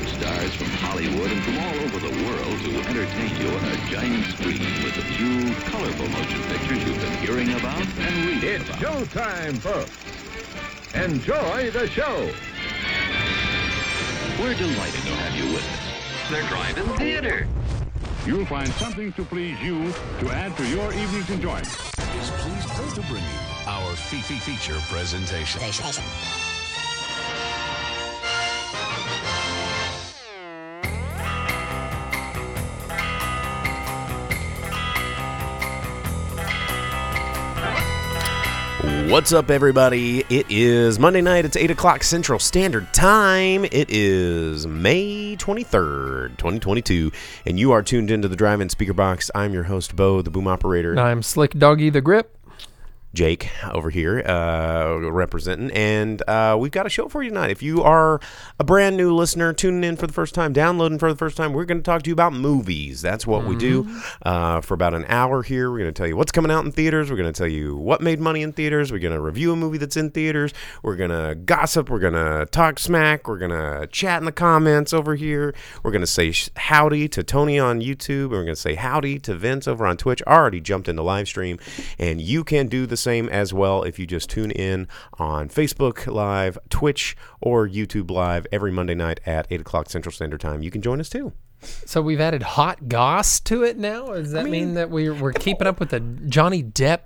top stars from Hollywood and from all over the world to entertain you on a giant screen with the few colorful motion pictures you've been hearing about and reading about. It's showtime, folks. Enjoy the show. We're delighted to have you with us. They're driving theater. You'll find something to please you to add to your evening's enjoyment. Is pleased to bring you our feature presentation. What's up, everybody? It is Monday night. It's 8 o'clock Central Standard Time. It is May 23rd, 2022, and you are tuned into the Drive-In Speaker Box. I'm your host, Bo, the boom operator. I'm Slick Doggy, the grip. Jake over here representing, and we've got a show for you tonight. If you are a brand new listener, tuning in for the first time, downloading for the first time, we're going to talk to you about movies. That's what we do for about an hour here. We're going to tell you what's coming out in theaters. We're going to tell you what made money in theaters. We're going to review a movie that's in theaters. We're going to gossip. We're going to talk smack. We're going to chat in the comments over here. We're going to say howdy to Tony on YouTube, and we're going to say howdy to Vince over on Twitch. I already jumped into live stream, and you can do the same as well if you just tune in on Facebook Live, Twitch, or YouTube Live every Monday night at 8 o'clock Central Standard Time. You can join us too. So we've added hot goss to it now? Does that mean that we're keeping up with the Johnny Depp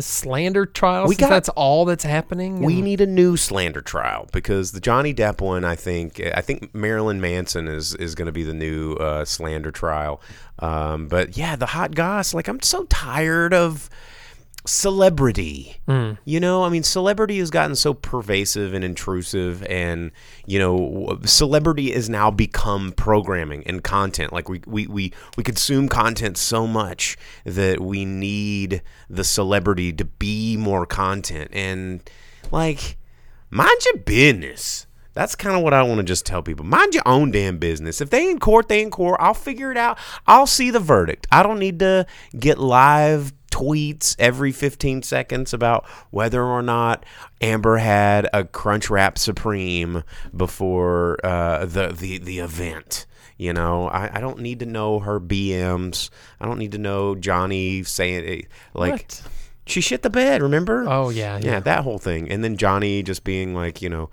slander trial? That's all that's happening. We need a new slander trial, because the Johnny Depp one, I think Marilyn Manson is going to be the new slander trial. But yeah, the hot goss. Like, I'm so tired of celebrity. You know, I mean, celebrity has gotten so pervasive and intrusive, and, you know, celebrity has now become programming and content. Like, we consume content so much that we need the celebrity to be more content. And, like, mind your business. That's kind of what I want to just tell people. Mind your own damn business. If they in court, they in court. I'll figure it out. I'll see the verdict. I don't need to get live tweets every 15 seconds about whether or not Amber had a Crunchwrap Supreme before the event. You know, I don't need to know her BMs. I don't need to know Johnny saying it, like, what? She shit the bed, remember? Oh, yeah, that whole thing. And then Johnny just being like, you know,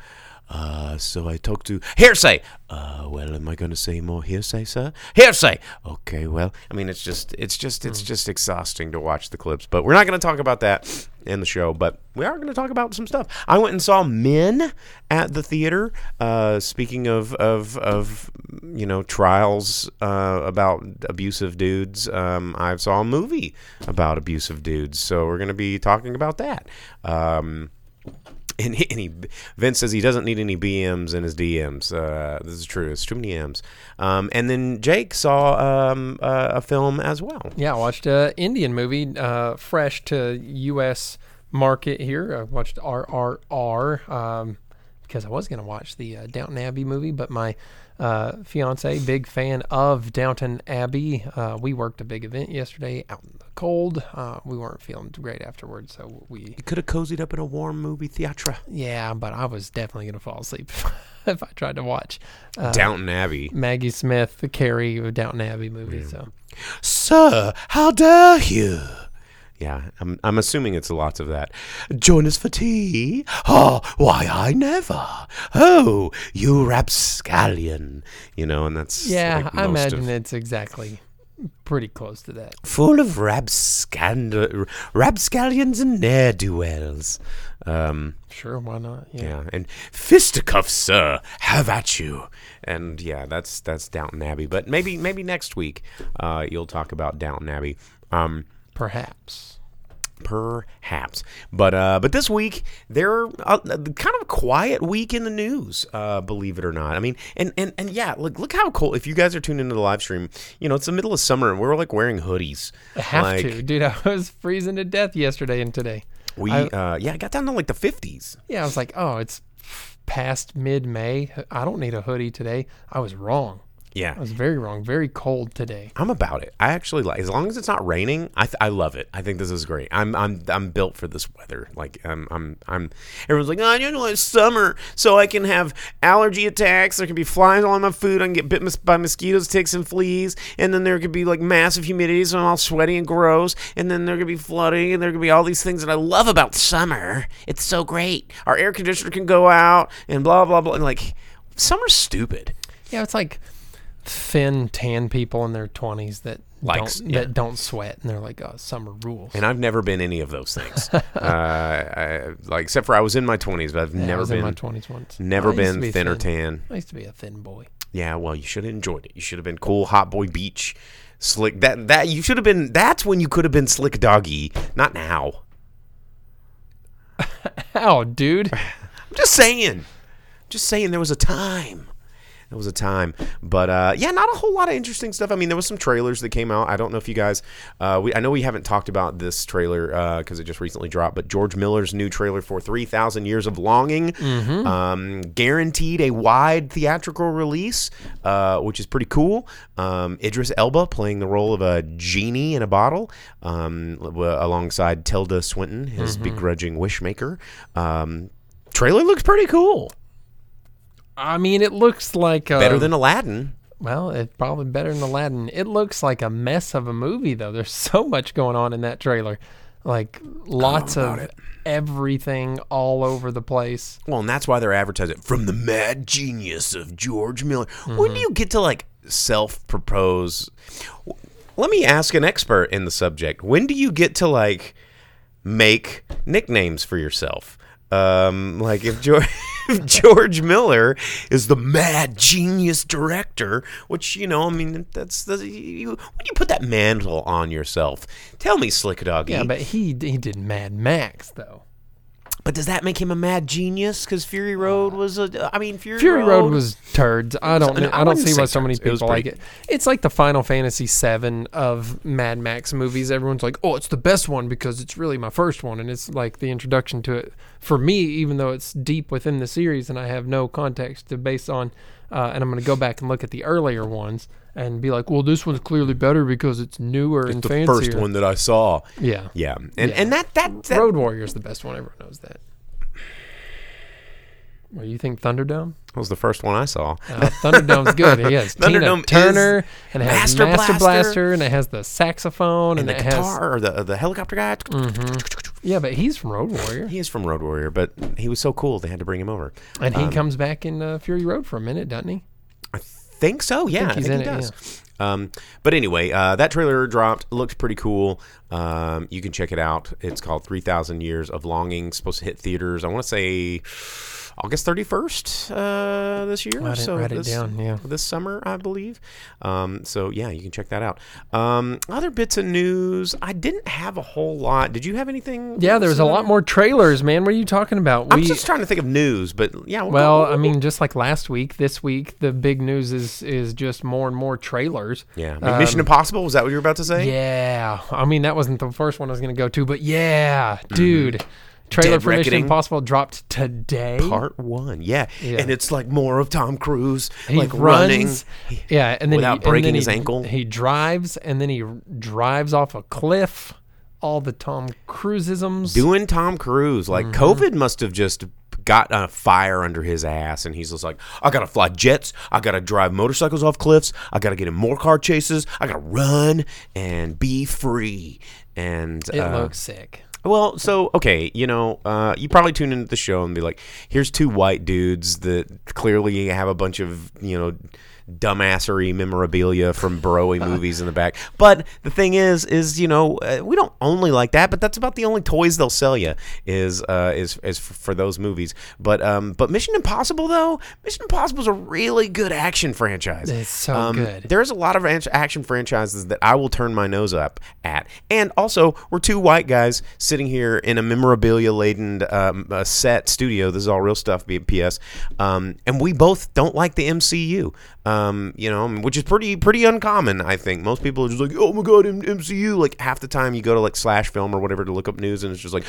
so I talked to hearsay. Well, am I going to say more hearsay, sir? Hearsay. Okay, well, I mean, it's just exhausting to watch the clips, but we're not going to talk about that in the show, but we are going to talk about some stuff. I went and saw Men at the theater. Speaking of you know, trials about abusive dudes, I saw a movie about abusive dudes, so we're going to be talking about that. And Vince says he doesn't need any BMs in his DMs. This is true. It's too many M's. And then Jake saw a film as well. Yeah, I watched an Indian movie, fresh to U.S. market here. I watched RRR because I was going to watch the Downton Abbey movie, but my fiance, big fan of Downton Abbey. We worked a big event yesterday out in the cold. We weren't feeling great afterwards, so we could have cozied up in a warm movie theater. Yeah, but I was definitely going to fall asleep if I tried to watch Downton Abbey. Maggie Smith, the Carrie of Downton Abbey movie. Yeah. So, sir, how dare you? Yeah, I'm assuming it's lots of that. Join us for tea? Oh, why, I never. Oh, you rapscallion. You know, and that's... Yeah, like, I imagine it's exactly pretty close to that. Full of rapscallions and ne'er-do-wells. Sure, why not? Yeah, and fisticuffs, sir, have at you. And yeah, that's Downton Abbey. But maybe next week you'll talk about Downton Abbey. Perhaps. But this week, they're kind of a quiet week in the news, believe it or not. I mean, and yeah, look how cold. If you guys are tuned into the live stream, you know, it's the middle of summer, and we're, like, wearing hoodies. I have to. Dude, I was freezing to death yesterday and today. I got down to, like, the 50s. Yeah, I was like, oh, it's past mid-May. I don't need a hoodie today. I was wrong. Yeah. I was very wrong. Very cold today. I'm about it. I actually like, as long as it's not raining, I love it. I think this is great. I'm built for this weather. Like I'm everyone's like, "Oh, I don't like summer, so I can have allergy attacks, there can be flies all on my food, I can get bit by mosquitoes, ticks and fleas, and then there could be like massive humidity, so I'm all sweaty and gross, and then there could be flooding, and there could be all these things that I love about summer. It's so great. Our air conditioner can go out and blah blah blah." And like, summer's stupid. Yeah, it's like thin, tan people in their 20s that don't sweat, and they're like, "Oh, summer rules." And I've never been any of those things, except for I was in my 20s, but I've never been in my 20s once. Never been thin or tan. I used to be a thin boy. Yeah, well, you should have enjoyed it. You should have been cool, hot boy beach, slick. That you should have been. That's when you could have been Slick Doggy, not now. Ow, dude. I'm just saying. There was a time. But yeah, not a whole lot of interesting stuff. I mean, there was some trailers that came out. I don't know if you guys, I know we haven't talked about this trailer because it just recently dropped, but George Miller's new trailer for 3,000 Years of Longing, guaranteed a wide theatrical release, which is pretty cool. Idris Elba playing the role of a genie in a bottle, alongside Tilda Swinton, his begrudging wishmaker. Trailer looks pretty cool. I mean, it looks like... better than Aladdin. Well, it's probably better than Aladdin. It looks like a mess of a movie, though. There's so much going on in that trailer. Like, lots of everything all over the place. Well, and that's why they're advertising, "From the mad genius of George Miller." When do you get to, like, self-propose? Let me ask an expert in the subject. When do you get to, like, make nicknames for yourself? Like, if George Miller is the mad genius director, which, you know, I mean, when you put that mantle on yourself, tell me, Slick Doggy. Yeah, but he did Mad Max, though. But does that make him a mad genius? Because Fury Road was Fury Road was turds. I don't see why so many people like it. It's like the Final Fantasy VII of Mad Max movies. Everyone's like, "Oh, it's the best one because it's really my first one," and it's like the introduction to it for me, even though it's deep within the series and I have no context to base on. And I'm going to go back and look at the earlier ones and be like, "Well, this one's clearly better because it's newer and fancier." It's the first one that I saw. Yeah. Yeah. And that Road Warrior is the best one. Everyone knows that. Well, you think Thunderdome? That was the first one I saw. Thunderdome's good. It has Thunderdome, Tina Turner, and it has Master Blaster, and it has the saxophone, and the guitar, or the helicopter guy. Yeah, but he's from Road Warrior. He is from Road Warrior, but he was so cool they had to bring him over. And he comes back in Fury Road for a minute, doesn't he? I think so, yeah. I think he does. Yeah. But anyway, that trailer dropped. Looked pretty cool. You can check it out. It's called 3,000 Years of Longing. Supposed to hit theaters, I want to say, August 31st this year. Well, I didn't write it down, yeah. This summer, I believe. So, yeah, you can check that out. Other bits of news. I didn't have a whole lot. Did you have anything? Yeah, there was a lot more trailers, man. What are you talking about? I'm just trying to think of news, but yeah. Well, I mean, just like last week, this week, the big news is just more and more trailers. Yeah. I mean, Mission Impossible, was that what you were about to say? Yeah. I mean, that wasn't the first one I was going to go to, but yeah, dude. Trailer for Mission Impossible dropped today. Part 1, yeah. And it's like more of Tom Cruise. He like runs. And then without breaking his ankle. He drives, and then he drives off a cliff. All the Tom Cruise-isms. Doing Tom Cruise. Like, COVID must have just got a fire under his ass, and he's just like, "I got to fly jets. I got to drive motorcycles off cliffs. I got to get in more car chases. I got to run and be free." And it looks sick. Well, so, okay, you know, you probably tune into the show and be like, "Here's two white dudes that clearly have a bunch of, you know, dumbassery memorabilia from Broy movies in the back." But the thing is, you know, we don't only like that, but that's about the only toys they'll sell you is for those movies. But Mission Impossible, though, Mission Impossible is a really good action franchise. It's so good. There's a lot of action franchises that I will turn my nose up at. And also, we're two white guys sitting here in a memorabilia-laden set studio. This is all real stuff, PS. And we both don't like the MCU. You know, which is pretty uncommon, I think. Most people are just like, oh my god, MCU. Like half the time you go to like /film or whatever to look up news and it's just like,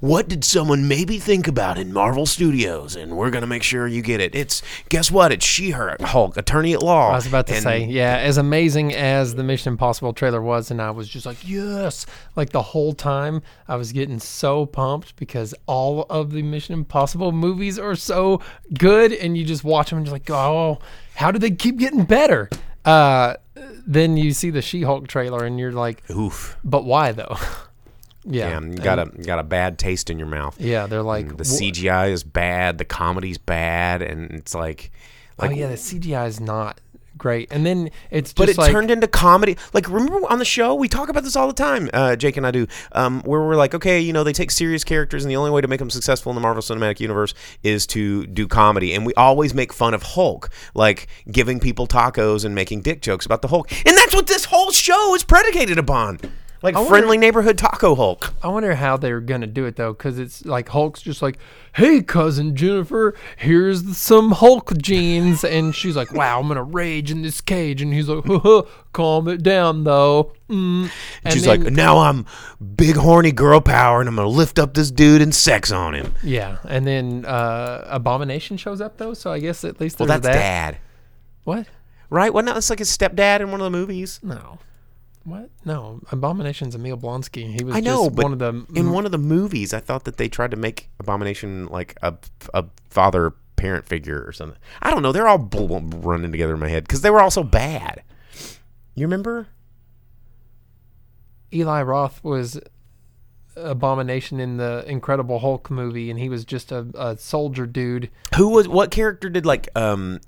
what did someone maybe think about in Marvel Studios? And we're going to make sure you get it. It's, guess what? It's She-Hulk, attorney at law. I was about to say, yeah, as amazing as the Mission Impossible trailer was, and I was just like, yes. Like the whole time I was getting so pumped because all of the Mission Impossible movies are so good and you just watch them and you're like, oh, how do they keep getting better? Then you see the She-Hulk trailer and you're like, oof. But why though? Yeah, damn, you got a bad taste in your mouth. Yeah, they're like, and the CGI is bad, the comedy's bad, and it's like oh yeah, the CGI is not great. And then it's just, but it turned into comedy. Like, remember on the show, we talk about this all the time, Jake and I do, where we're like, okay, you know, they take serious characters and the only way to make them successful in the Marvel Cinematic Universe is to do comedy. And we always make fun of Hulk, like giving people tacos and making dick jokes about the Hulk. And that's what this whole show is predicated upon. Like, friendly neighborhood taco Hulk. I wonder how they're going to do it, though, because it's like Hulk's just like, hey, cousin Jennifer, here's some Hulk jeans. And she's like, wow, I'm going to rage in this cage. And he's like, calm it down, though. Mm. And she's like, now I'm big horny girl power, and I'm going to lift up this dude and sex on him. Yeah, and then Abomination shows up, though, so I guess at least there's that. Well, that's Dad. What? Right? Well, no, it's like his stepdad in one of the movies. No. What? No, Abomination's Emil Blonsky. He was one of the in one of the movies. I thought that they tried to make Abomination like a father parent figure or something. I don't know. They're all running together in my head because they were all so bad. You remember? Eli Roth was Abomination in the Incredible Hulk movie, and he was just a soldier dude. Who was, what character did like Nick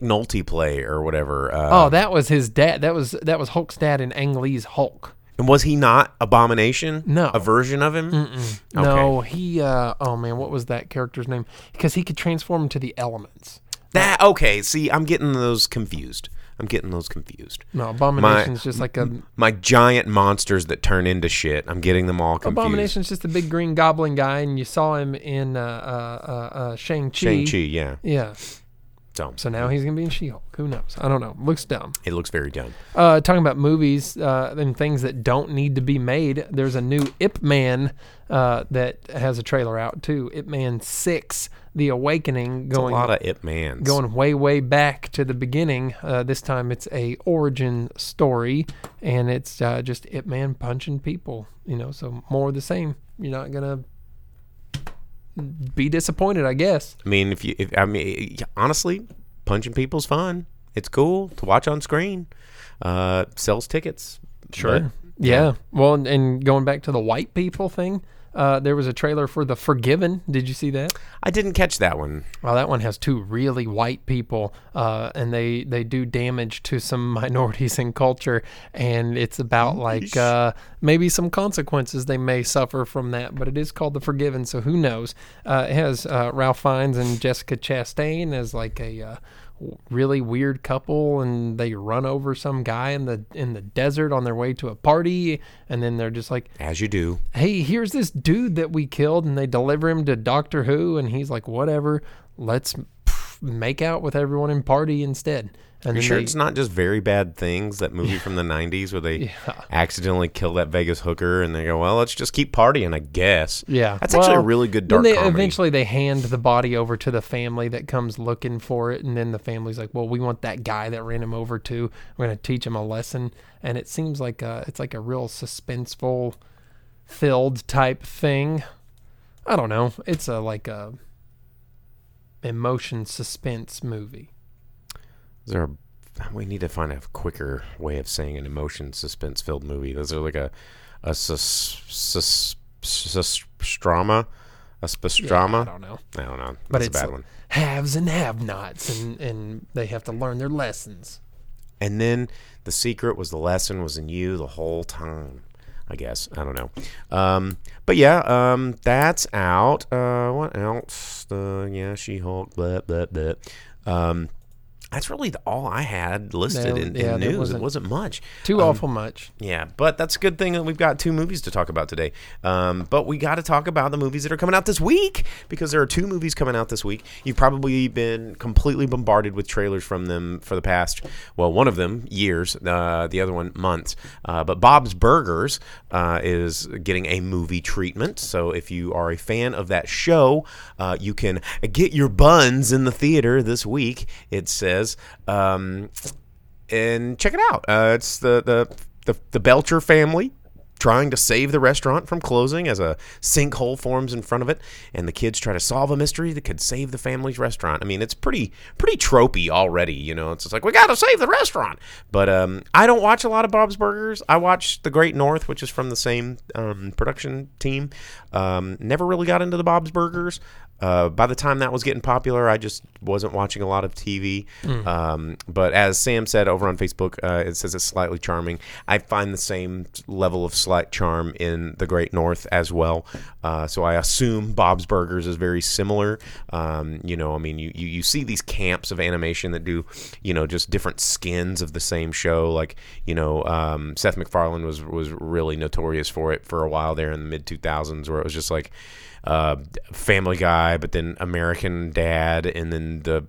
Nolte play or whatever? Oh, that was his dad. That was Hulk's dad in Ang Lee's Hulk. And was he not Abomination? No, a version of him. Okay. No, he. Oh man, what was that character's name? Because he could transform to the elements. That okay? See, I'm getting those confused. No, Abomination's just like my giant monsters that turn into shit. I'm getting them all confused. Abomination's just a big green goblin guy, and you saw him in Shang-Chi. Yeah. Yeah. So now he's going to be in She-Hulk. Who knows? I don't know. Looks dumb. It looks very dumb. Talking about movies and things that don't need to be made, there's a new Ip Man that has a trailer out too. Ip Man 6, The Awakening. Going, it's a lot of Ip Mans. Going way, way back to the beginning. This time it's a origin story, and it's just Ip Man punching people. You know, so more of the same. You're not going to be disappointed, I guess. I mean, honestly, punching people's fun. It's cool to watch on screen. Sells tickets. Sure. But, yeah. Well, and going back to the white people thing, there was a trailer for The Forgiven. Did you see that? I didn't catch that one. Well, that one has two really white people, and they do damage to some minorities in culture, and it's about like maybe some consequences they may suffer from that, but it is called The Forgiven, so who knows? It has Ralph Fiennes and Jessica Chastain as like a really weird couple, and they run over some guy in the desert on their way to a party, and then they're just like, as you do, hey, here's this dude that we killed, and they deliver him to Doctor Who, and he's like, whatever, let's make out with everyone and party instead. And are you sure it's not just Very Bad Things, that movie from the 90s where they accidentally kill that Vegas hooker and they go, well, let's just keep partying, I guess. Yeah. That's actually a really good dark comedy. Eventually they hand the body over to the family that comes looking for it, and then the family's like, well, we want that guy that ran him over to. We're going to teach him a lesson. And it seems like it's like a real suspenseful, filled type thing. I don't know. It's like a emotion suspense movie. We need to find a quicker way of saying an emotion suspense filled movie. Is there like a drama? A drama? Yeah, I don't know. But it's a bad one. Haves and have-nots, and they have to learn their lessons. And then the secret was the lesson was in you the whole time, I guess. I don't know. But yeah, that's out. What else? Yeah, She-Hulk, blah, blah, blah. That's really all I had listed in news. It wasn't much. Too awful much. Yeah, but that's a good thing that we've got two movies to talk about today. But we got to talk about the movies that are coming out this week, because there are two movies coming out this week. You've probably been completely bombarded with trailers from them for the past, well, one of them, years, the other one, months. But Bob's Burgers is getting a movie treatment. So if you are a fan of that show, you can get your buns in the theater this week, it says. And check it out. It's the Belcher family trying to save the restaurant from closing as a sinkhole forms in front of it, and the kids try to solve a mystery that could save the family's restaurant. I mean, it's pretty tropey already, you know. It's just like, we got to save the restaurant. But I don't watch a lot of Bob's Burgers. I watch The Great North, which is from the same production team. Never really got into the Bob's Burgers. By the time that was getting popular, I just wasn't watching a lot of TV. But as Sam said over on Facebook, it says it's slightly charming. I find the same level of slight charm in The Great North as well. So I assume Bob's Burgers is very similar. You know, I mean, you see these camps of animation that do, you know, just different skins of the same show. Like, you know, Seth MacFarlane was really notorious for it for a while there in the mid-2000s, where it was just like, Family Guy, but then American Dad, and then the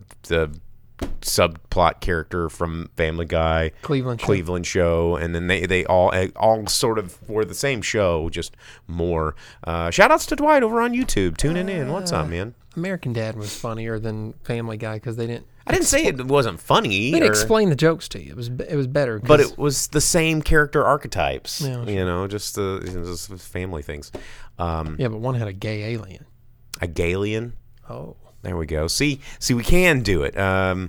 subplot character from Family Guy, Cleveland Show, and then they all sort of were the same show, just more. Shout outs to Dwight over on YouTube tuning in. What's up, man? American Dad was funnier than Family Guy because they didn't. I didn't say it wasn't funny. They didn't explain the jokes to you. It was better. But it was the same character archetypes. Yeah, you know, just the family things. Yeah, but one had a gay alien. A gaylian? Oh. There we go. See, we can do it.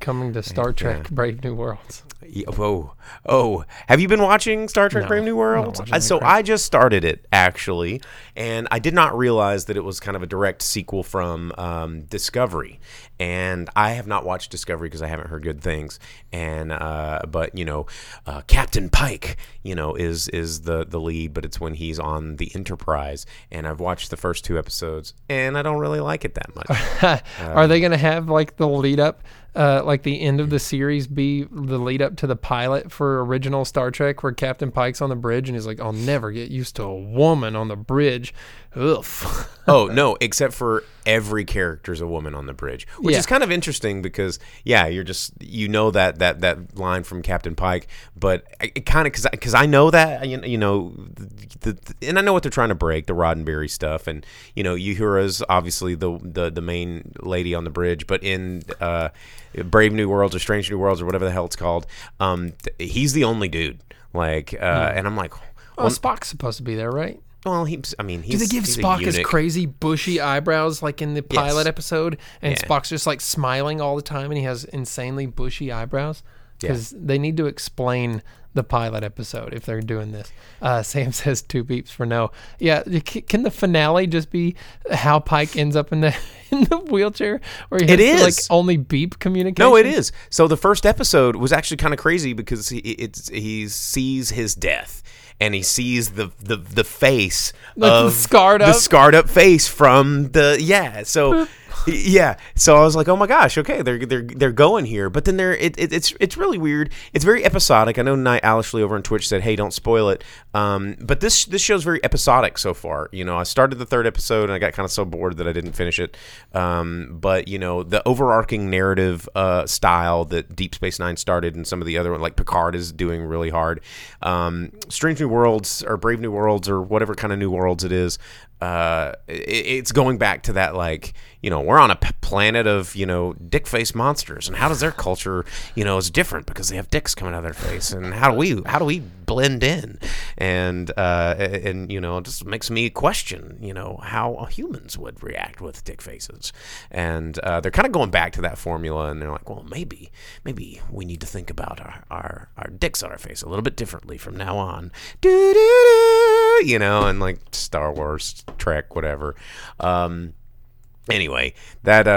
Coming to Star Trek, Brave New Worlds. Yeah, whoa. Oh, have you been watching Star Trek Brave New Worlds? I just started it, actually, and I did not realize that it was kind of a direct sequel from Discovery. And I have not watched Discovery because I haven't heard good things. And but, you know, Captain Pike, you know, is the lead, but it's when he's on the Enterprise. And I've watched the first two episodes, and I don't really like it that much. Are they going to have, like, the lead up? Like the end of the series be the lead up to the pilot for original Star Trek, where Captain Pike's on the bridge and he's like, I'll never get used to a woman on the bridge. Ugh. Oh, no, except for every character's a woman on the bridge, which is kind of interesting because, you're just, you know, that line from Captain Pike, but it kind of, because I know that, you know, and I know what they're trying to break, the Roddenberry stuff, and, you know, Uhura's obviously the main lady on the bridge, but in Brave New Worlds or Strange New Worlds or whatever the hell it's called, he's the only dude, like, and I'm like, well, Spock's supposed to be there, right? Well, he's. Do they give Spock his crazy bushy eyebrows like in the pilot episode? And Spock's just like smiling all the time, and he has insanely bushy eyebrows because they need to explain the pilot episode if they're doing this. Sam says 2 beeps for no. Yeah, can the finale just be how Pike ends up in the wheelchair, where he has like only beep communication? No, it is. So the first episode was actually kind of crazy because he sees his death. And he sees the face, like of the scarred up face from the So I was like, oh my gosh, okay, they're going here, but then it's really weird. It's very episodic. I know Night Owlishly over on Twitch said, hey, don't spoil it. But this show's very episodic so far. You know, I started the third episode and I got kind of so bored that I didn't finish it. But you know, the overarching narrative style that Deep Space Nine started, and some of the other ones, like Picard, is doing really hard. Strange New Worlds or Brave New Worlds or whatever kind of New Worlds it is, it's going back to that, like, you know, we're on a planet of, you know, dick face monsters, and how does their culture, you know, is different because they have dicks coming out of their face, and how do we blend in, and you know, it just makes me question, you know, how humans would react with dick faces, and they're kind of going back to that formula, and they're like, well, maybe we need to think about our dicks on our face a little bit differently from now on, you know, and like Star Wars, Trek, whatever. Anyway, that's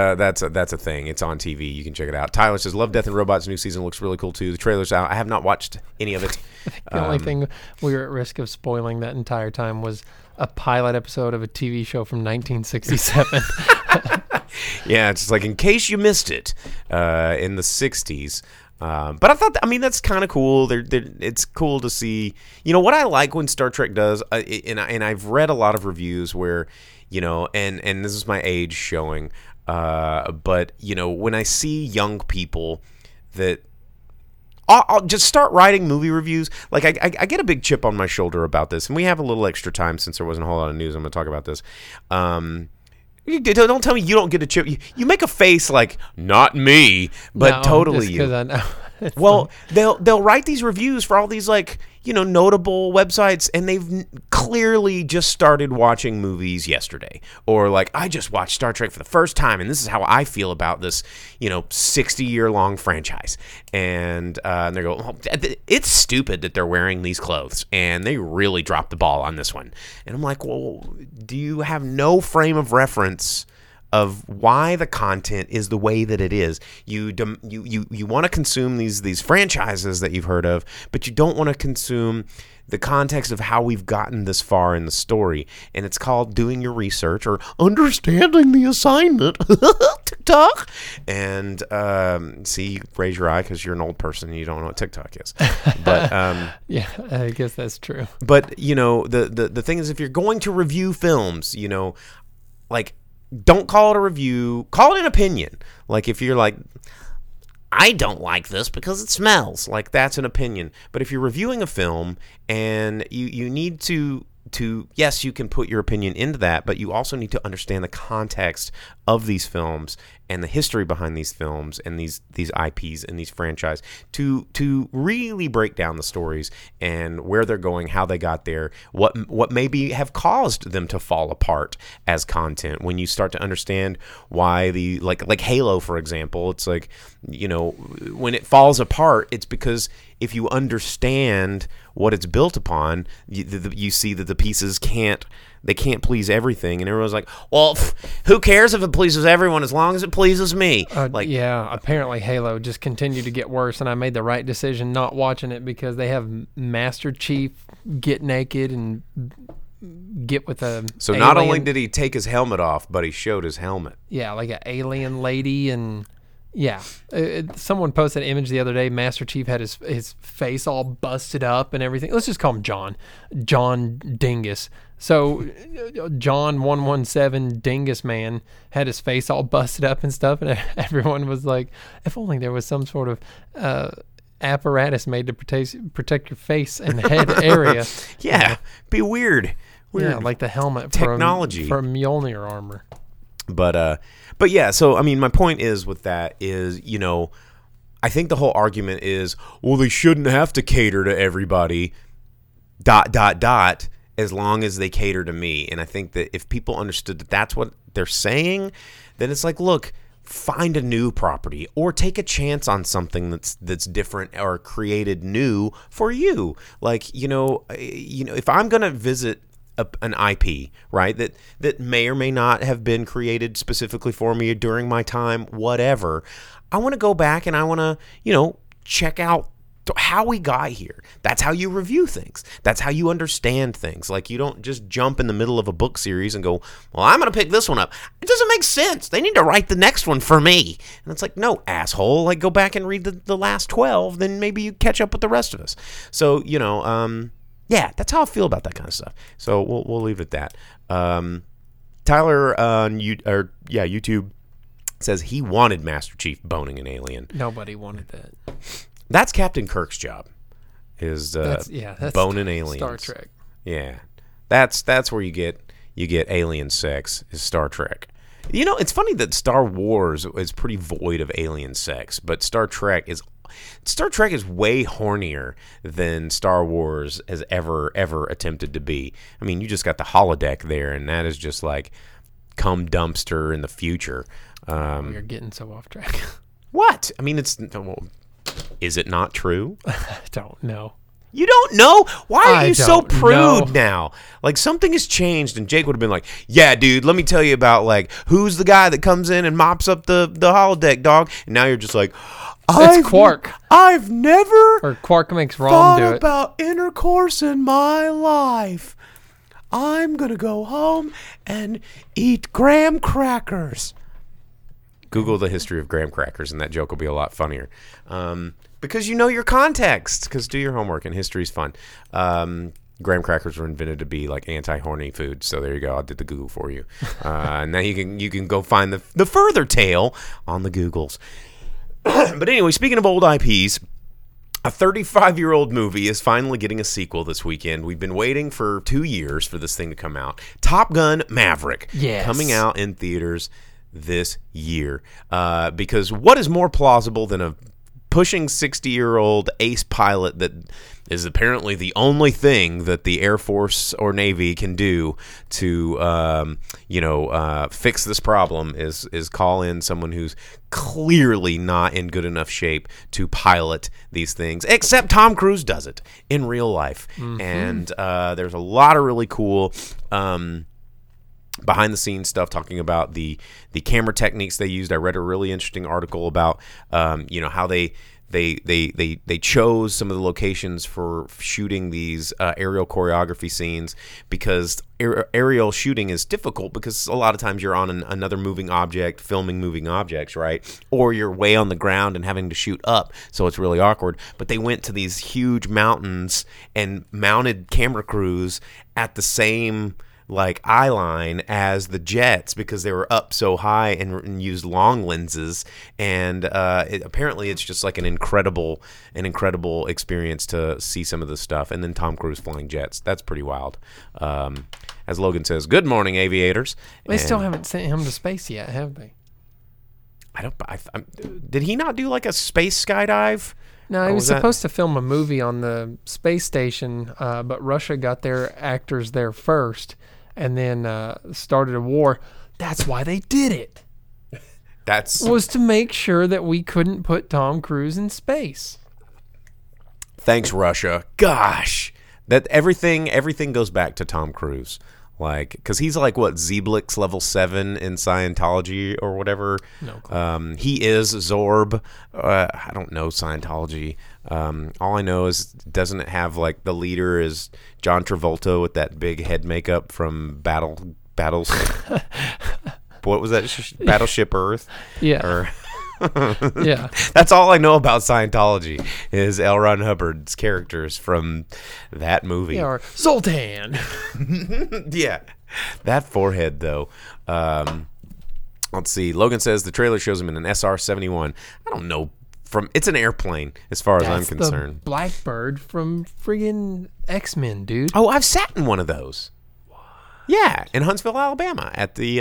a thing. It's on TV. You can check it out. Tyler says, Love, Death, and Robots new season looks really cool, too. The trailer's out. I have not watched any of it. The only thing we were at risk of spoiling that entire time was a pilot episode of a TV show from 1967. Yeah, it's just like, in case you missed it, in the 60s. But I thought, I mean, that's kind of cool. It's cool to see. You know, what I like when Star Trek does, and I've read a lot of reviews where, you know, and this is my age showing, but, you know, when I see young people that... I'll just start writing movie reviews. Like, I get a big chip on my shoulder about this, and we have a little extra time since there wasn't a whole lot of news. I'm going to talk about this. Don't tell me you don't get a chip. You make a face like, not me, but no, totally you. I know. Well, they'll write these reviews for all these, like, you know, notable websites, and they've clearly just started watching movies yesterday. Or, like, I just watched Star Trek for the first time, and this is how I feel about this, you know, 60-year-long franchise. And they go, oh, it's stupid that they're wearing these clothes, and they really dropped the ball on this one. And I'm like, well, do you have no frame of reference of why the content is the way that it is? You want to consume these franchises that you've heard of, but you don't want to consume the context of how we've gotten this far in the story. And it's called doing your research or understanding the assignment. TikTok. And see, you raise your eye because you're an old person and you don't know what TikTok is. But yeah, I guess that's true. But, you know, the thing is, if you're going to review films, you know, like, don't call it a review. Call it an opinion. Like, if you're like, I don't like this because it smells. Like, that's an opinion. But if you're reviewing a film and you need to, yes, you can put your opinion into that, but you also need to understand the context of these films and the history behind these films and these IPs and these franchises to really break down the stories and where they're going, how they got there, what maybe have caused them to fall apart as content. When you start to understand why the like Halo, for example, it's like, you know, when it falls apart, it's because if you understand what it's built upon, you see that the pieces can't please everything, and everyone's like, well, who cares if it pleases everyone as long as it pleases me? Yeah, apparently Halo just continued to get worse, and I made the right decision not watching it because they have Master Chief get naked and get with a so alien. Not only did he take his helmet off, but he showed his helmet. Yeah, like an alien lady, and yeah. Someone posted an image the other day. Master Chief had his face all busted up and everything. Let's just call him John. John Dingus. So John 117 Dingus Man had his face all busted up and stuff, and everyone was like, if only there was some sort of apparatus made to protect your face and head area. Yeah, be weird. Yeah, like the helmet technology from Mjolnir armor. But yeah, so I mean, my point is with that is, you know, I think the whole argument is, well, they shouldn't have to cater to everybody, ... as long as they cater to me. And I think that if people understood that that's what they're saying, then it's like, look, find a new property or take a chance on something that's different or created new for you. Like, you know, if I'm going to visit an IP, right, that may or may not have been created specifically for me during my time, whatever, I want to go back and I want to, you know, check out how we got here. That's how you review things. That's how you understand things. Like, you don't just jump in the middle of a book series and go, well, I'm going to pick this one up. It doesn't make sense. They need to write the next one for me. And it's like, no, asshole. Like, go back and read the last 12, then maybe you catch up with the rest of us. So, you know, yeah, that's how I feel about that kind of stuff. So we'll leave it at that. Tyler on YouTube says he wanted Master Chief boning an alien. Nobody wanted that. That's Captain Kirk's job, is that's boning aliens. Star Trek. Yeah, that's where you get alien sex, is Star Trek. You know, it's funny that Star Wars is pretty void of alien sex, but Star Trek is way hornier than Star Wars has ever attempted to be. I mean, you just got the holodeck there, and that is just like cum dumpster in the future. You're getting so off track. What? I mean, is it not true? I don't know. You don't know? Why are you so prude now? Like, something has changed, and Jake would have been like, yeah, dude, let me tell you about, like, who's the guy that comes in and mops up the holodeck, dog? And now you're just like, it's Quark. I've never or Quark makes Rom do it. Thought about intercourse in my life. I'm going to go home and eat graham crackers. Google the history of Graham Crackers, and that joke will be a lot funnier. Because you know your context. Because do your homework, and history's fun. Graham Crackers were invented to be like anti-horny food. So there you go. I did the Google for you. Now you can go find the further tale on the Googles. But anyway, speaking of old IPs, a 35-year-old movie is finally getting a sequel this weekend. We've been waiting for 2 years for this thing to come out. Top Gun Maverick. Yes. Coming out in theaters this year. Because what is more plausible than a pushing 60-year-old ace pilot that is apparently the only thing that the Air Force or Navy can do to, fix this problem is call in someone who's clearly not in good enough shape to pilot these things, except Tom Cruise does it in real life. Mm-hmm. And there's a lot of really cool behind-the-scenes stuff talking about the camera techniques they used. I read a really interesting article about, how they chose some of the locations for shooting these aerial choreography scenes, because aerial shooting is difficult because a lot of times you're on another moving object, filming moving objects, right? Or you're way on the ground and having to shoot up, so it's really awkward. But they went to these huge mountains and mounted camera crews at the same eye line as the jets, because they were up so high and used long lenses, and apparently it's just like an incredible experience to see some of this stuff. And then Tom Cruise flying jets, that's pretty wild. As Logan says, good morning, aviators. They still haven't sent him to space yet, have they? Did he not do like a space skydive? No, he was supposed to film a movie on the space station, but Russia got their actors there first and then started a war. That's why they did it. Was to make sure that we couldn't put Tom Cruise in space. Thanks, Russia. Gosh, that everything goes back to Tom Cruise. Because he's Zeblix level 7 in Scientology or whatever. No clue. He is Zorb. I don't know Scientology. All I know is, doesn't it have the leader is John Travolta with that big head makeup from Battles? What was that? Battleship Earth? Yeah. Yeah. That's all I know about Scientology is L. Ron Hubbard's characters from that movie. Yeah, or Zoltan. Yeah. That forehead, though. Let's see. Logan says the trailer shows him in an SR-71. I don't know. It's an airplane, as far as I'm concerned. The Blackbird from friggin' X-Men, dude. Oh, I've sat in one of those. Yeah, in Huntsville, Alabama, at the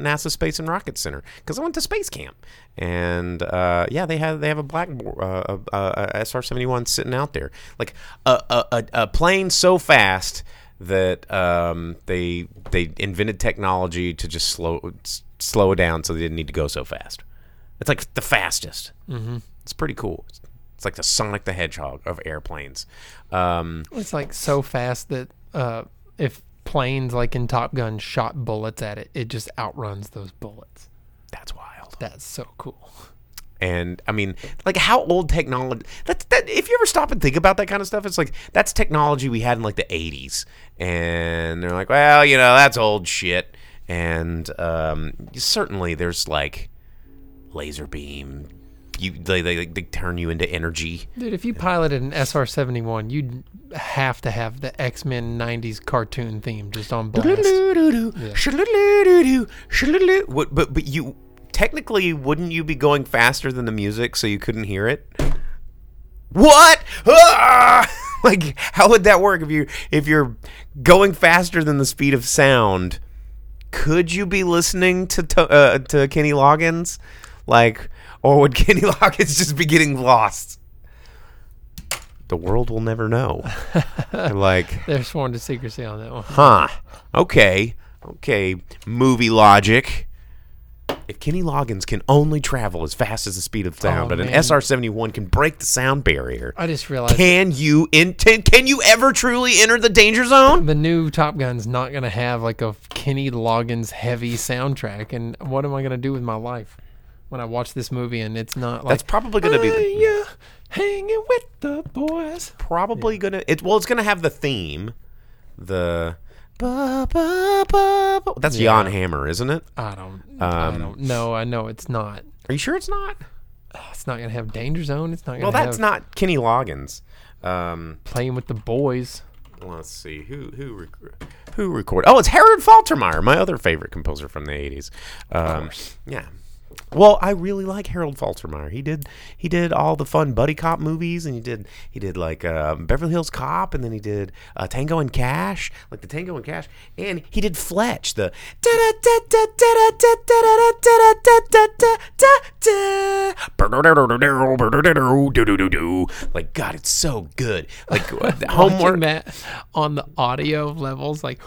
NASA Space and Rocket Center, because I went to space camp, and they have a black SR-71 sitting out there, like a plane so fast that they invented technology to just slow it down, so they didn't need to go so fast. It's like the fastest. Mm-hmm. It's pretty cool. It's like the Sonic the Hedgehog of airplanes. It's like so fast that if planes like in Top Gun shot bullets at it, it just outruns those bullets. That's wild. That's so cool. And I mean, how old technology that if you ever stop and think about that kind of stuff, it's that's technology we had in the 80s, and they're well, that's old shit. And certainly there's laser beam, they turn you into energy. Dude, if you piloted an SR-71, you'd have to have the X-Men 90s cartoon theme just on blast. Yeah. But you technically, wouldn't you be going faster than the music so you couldn't hear it? What? Ah! How would that work if you're going faster than the speed of sound? Could you be listening to Kenny Loggins? Or would Kenny Loggins just be getting lost? The world will never know. They're sworn to secrecy on that one. Huh. Okay. Movie logic. If Kenny Loggins can only travel as fast as the speed of sound, an SR-71 can break the sound barrier. I just realized. Can you ever truly enter the danger zone? The new Top Gun's not going to have a Kenny Loggins heavy soundtrack. And what am I going to do with my life when I watch this movie and it's not that's probably going to be yeah, hanging with the boys. Probably going to it's going to have the theme, the ba, ba, ba, ba. That's Jan Hammer, isn't it? I don't know. I know it's not. Are you sure it's not? It's not going to have Danger Zone. It's not going to have... Well, that's not Kenny Loggins. Playing with the boys. Let's see. Who recorded... Oh, it's Harold Faltermeyer, my other favorite composer from the 80s. Of course. Yeah. Well, I really like Harold Faltermeyer. He did all the fun buddy cop movies, and he did like Beverly Hills Cop, and then he did Tango and Cash, like the Tango and Cash, and he did Fletch, the like God, it's so good. Like homework on the audio levels, like.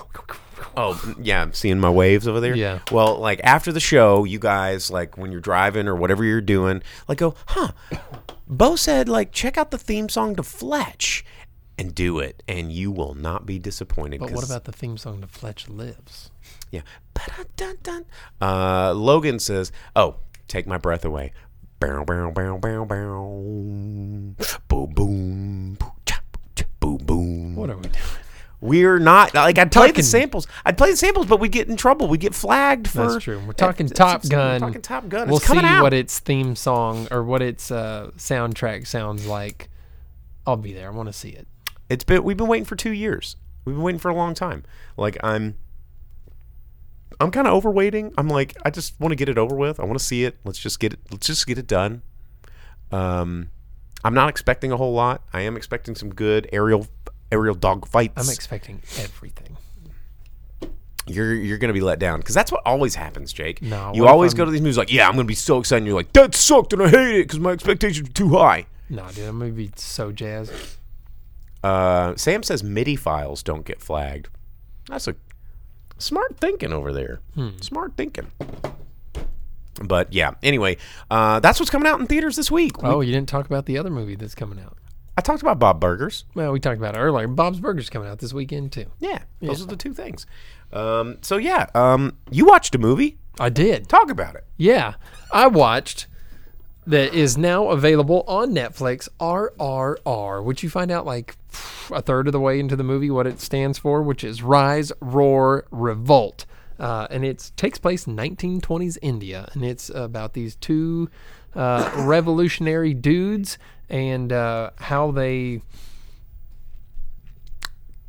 Oh, yeah, I'm seeing my waves over there. Yeah. Well, like, after the show, you guys, like, when you're driving or whatever you're doing, like, go, huh, Bo said, like, check out the theme song to Fletch and do it, and you will not be disappointed. But what about the theme song to Fletch Lives? Yeah. Logan says, oh, take my breath away. Bow, bow, bow, bow, bow. Boom, boom. Boom, boom. What are we doing? We're not, like, I'd play the samples, but we'd get in trouble. We'd get flagged for... That's true. We're talking Top Gun. We'll see what its theme song or what its soundtrack sounds like. I'll be there. I want to see it. We've been waiting for 2 years. We've been waiting for a long time. Like, I'm kind of over waiting. I'm like, I just want to get it over with. I want to see it. Let's just get it done. I'm not expecting a whole lot. I am expecting some good aerial dog fights. I'm expecting everything. You're going to be let down, because that's what always happens, Jake. No, you always go to these movies like, yeah, I'm going to be so excited, and you're like, that sucked and I hate it because my expectations were too high. No, dude, I'm going to be so jazzed. Sam says MIDI files don't get flagged. That's a smart thinking over there. Smart thinking. But yeah, anyway, that's what's coming out in theaters this week. Oh, you didn't talk about the other movie that's coming out. I talked about Bob's Burgers. Well, we talked about it earlier. Bob's Burgers coming out this weekend, too. Yeah, those are the two things. You watched a movie. I did. Talk about it. Yeah, I watched that is now available on Netflix, RRR, which you find out like a third of the way into the movie what it stands for, which is Rise, Roar, Revolt. And it takes place in 1920s India, and it's about these two revolutionary dudes and how they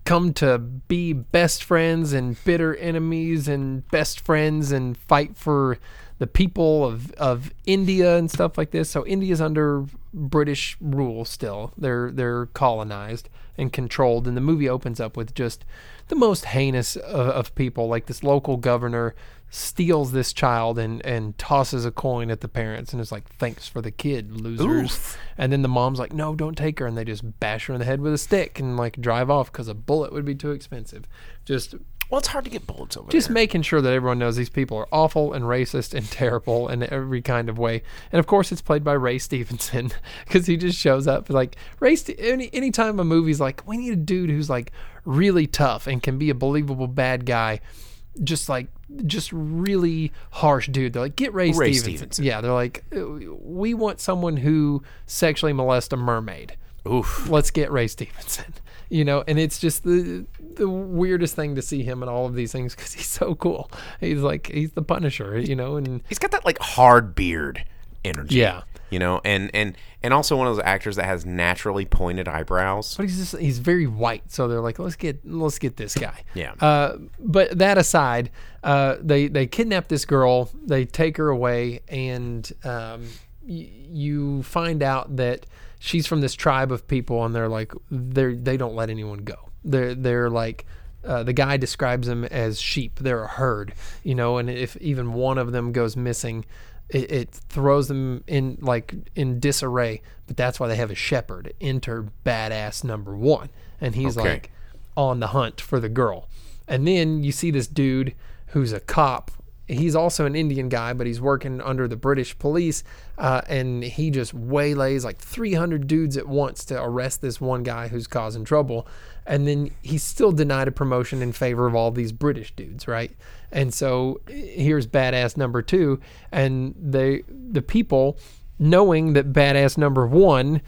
come to be best friends and bitter enemies and best friends and fight for the people of India and stuff like this. So India's under British rule still. They're colonized and controlled, and the movie opens up with just the most heinous of people. Like, this local governor steals this child and tosses a coin at the parents and is like, thanks for the kid, losers. Oof. And then the mom's like, no, don't take her, and they just bash her in the head with a stick and like drive off because a bullet would be too expensive. It's hard to get bullets over just there. Making sure that everyone knows these people are awful and racist and terrible in every kind of way. And of course, it's played by Ray Stevenson, because he just shows up like any time a movie's like, we need a dude who's like really tough and can be a believable bad guy, just really harsh dude. They're like, get Ray Stevenson. Yeah, they're like, we want someone who sexually molests a mermaid. Oof. Let's get Ray Stevenson. You know, and it's just the weirdest thing to see him in all of these things, because he's so cool. He's like, he's the Punisher, you know, and he's got that like hard beard energy. Yeah. You know, and also one of those actors that has naturally pointed eyebrows. But he's very white, so they're like, let's get this guy. Yeah. But that aside, they kidnap this girl, they take her away, and you find out that she's from this tribe of people, and they're like, they don't let anyone go. They're like, the guy describes them as sheep. They're a herd, you know, and if even one of them goes missing, it throws them in disarray. But that's why they have a shepherd. Enter badass number one, and he's like on the hunt for the girl. And then you see this dude who's a cop. He's also an Indian guy, but he's working under the British police, and he just waylays like 300 dudes at once to arrest this one guy who's causing trouble. And then he's still denied a promotion in favor of all these British dudes, right? And so here's badass number two, and the people, knowing that badass number one,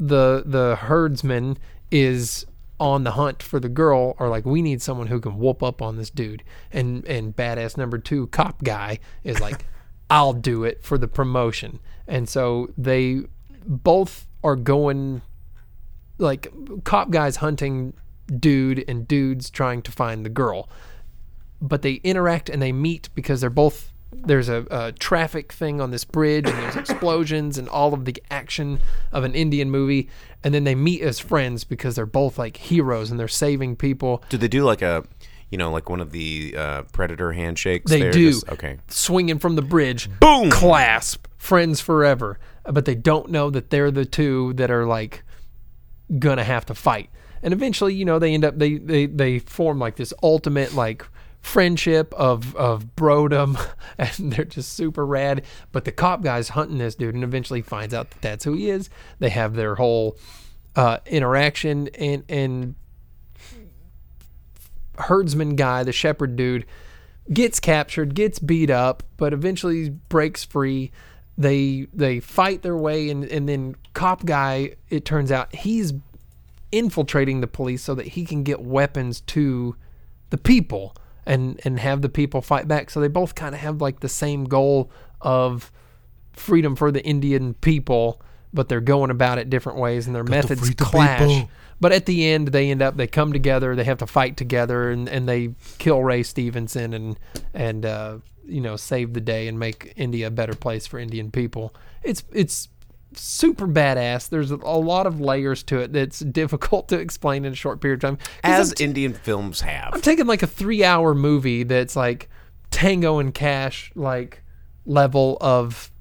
the herdsman, is on the hunt for the girl are like, we need someone who can whoop up on this dude. And badass number two cop guy is like, I'll do it for the promotion. And so they both are going, like, cop guys hunting dude and dudes trying to find the girl. But they interact and they meet because they're both, there's a traffic thing on this bridge and there's explosions and all of the action of an Indian movie. And then they meet as friends because they're both like heroes and they're saving people. Do they do like a, you know, like one of the Predator handshakes? They do. Just, okay. Swinging from the bridge. Boom. Clasp. Friends forever. But they don't know that they're the two that are like going to have to fight. And eventually, you know, they end up, they form like this ultimate like friendship of brodom, and they're just super rad. But the cop guy's hunting this dude and eventually finds out that that's who he is. They have their whole interaction, and herdsman guy, the shepherd dude, gets captured, gets beat up, but eventually breaks free. They fight their way, and then cop guy, it turns out he's infiltrating the police so that he can get weapons to the people and have the people fight back. So they both kind of have like the same goal of freedom for the Indian people, but they're going about it different ways and their methods clash. But at the end, they end up, they come together, they have to fight together, and they kill Ray Stevenson and you know, save the day and make India a better place for Indian people. It's super badass. There's a lot of layers to it that's difficult to explain in a short period of time. As Indian films have. I'm taking like a 3-hour movie that's like Tango and Cash like level of,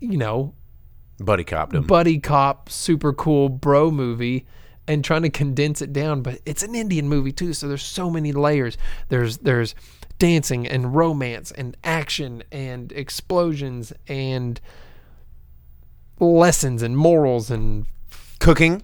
you know, buddy cop, super cool bro movie, and trying to condense it down. But it's an Indian movie too, so there's so many layers. There's dancing and romance and action and explosions and lessons and morals and cooking.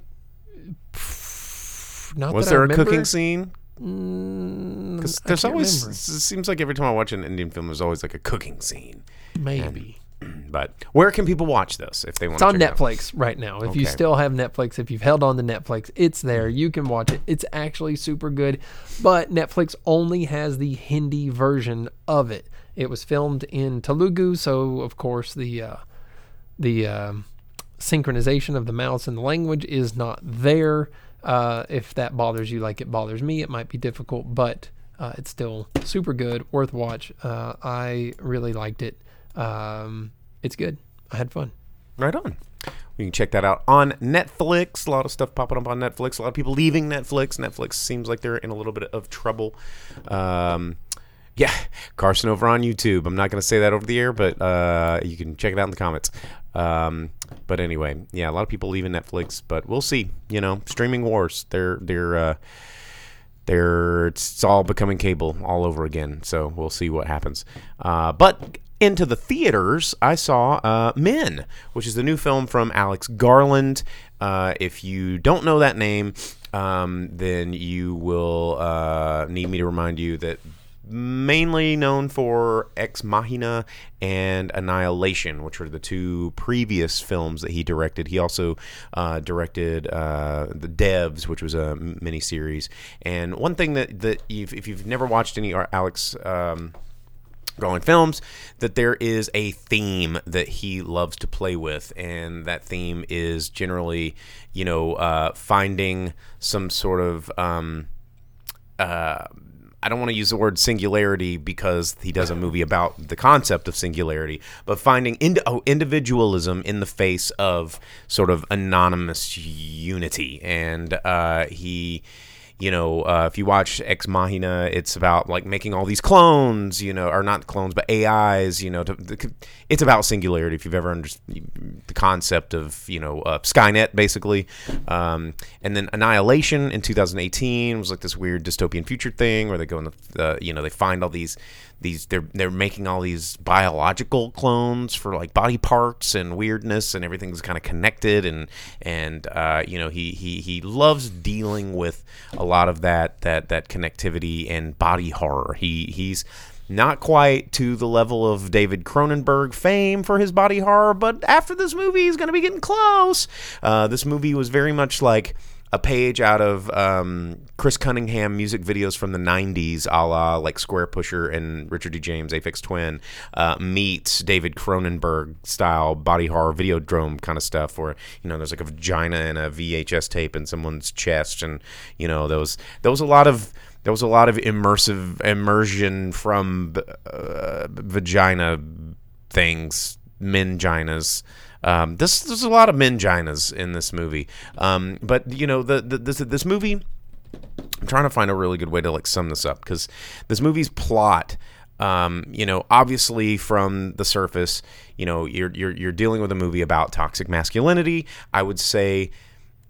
Was there a cooking scene? Because there's always, it seems like every time I watch an Indian film, there's always like a cooking scene. Maybe. But where can people watch this if they want to? It's on Netflix right now. If you still have Netflix, if you've held on to Netflix, it's there. You can watch it. It's actually super good. But Netflix only has the Hindi version of it. It was filmed in Telugu, so of course the synchronization of the mouths and the language is not there. If that bothers you like it bothers me, it might be difficult, but it's still super good, worth watch. I really liked it. It's good. I had fun. Right on. You can check that out on Netflix. A lot of stuff popping up on Netflix. A lot of people leaving Netflix. Netflix seems like they're in a little bit of trouble. Yeah, Carson over on YouTube. I'm not going to say that over the air, but you can check it out in the comments. But anyway, yeah, a lot of people leaving Netflix, but we'll see. You know, streaming wars. It's all becoming cable all over again. So we'll see what happens. But into the theaters, I saw Men, which is the new film from Alex Garland. If you don't know that name, then you will need me to remind you that mainly known for Ex Machina and Annihilation, which were the two previous films that he directed. He also directed The Devs, which was a miniseries. And one thing that if you've never watched any Alex Garland films, that there is a theme that he loves to play with, and that theme is generally, you know, finding some sort of I don't want to use the word singularity because he does a movie about the concept of singularity, but finding individualism in the face of sort of anonymous unity. And he... You know, if you watch Ex Machina, it's about like making all these clones, you know, or not clones, but AIs, you know, it's about singularity. If you've ever understood the concept of, you know, Skynet, basically. And then Annihilation in 2018 was like this weird dystopian future thing where they go in the you know, they find all these they're making all these biological clones for like body parts and weirdness, and everything's kind of connected, and you know, he loves dealing with a lot of that connectivity and body horror. He's not quite to the level of David Cronenberg fame for his body horror, but after this movie he's going to be getting close. This movie was very much like a page out of Chris Cunningham music videos from the 90s, a la like Square Pusher and Richard D. James, Aphex Twin, meets David Cronenberg-style body horror Videodrome kind of stuff where, you know, there's like a vagina and a VHS tape in someone's chest, and, you know, there was a lot of immersion from vagina things, menginas. There's a lot of menginas in this movie. But, you know, this movie, I'm trying to find a really good way to like sum this up, because this movie's plot, you know, obviously from the surface, you know, you're dealing with a movie about toxic masculinity. I would say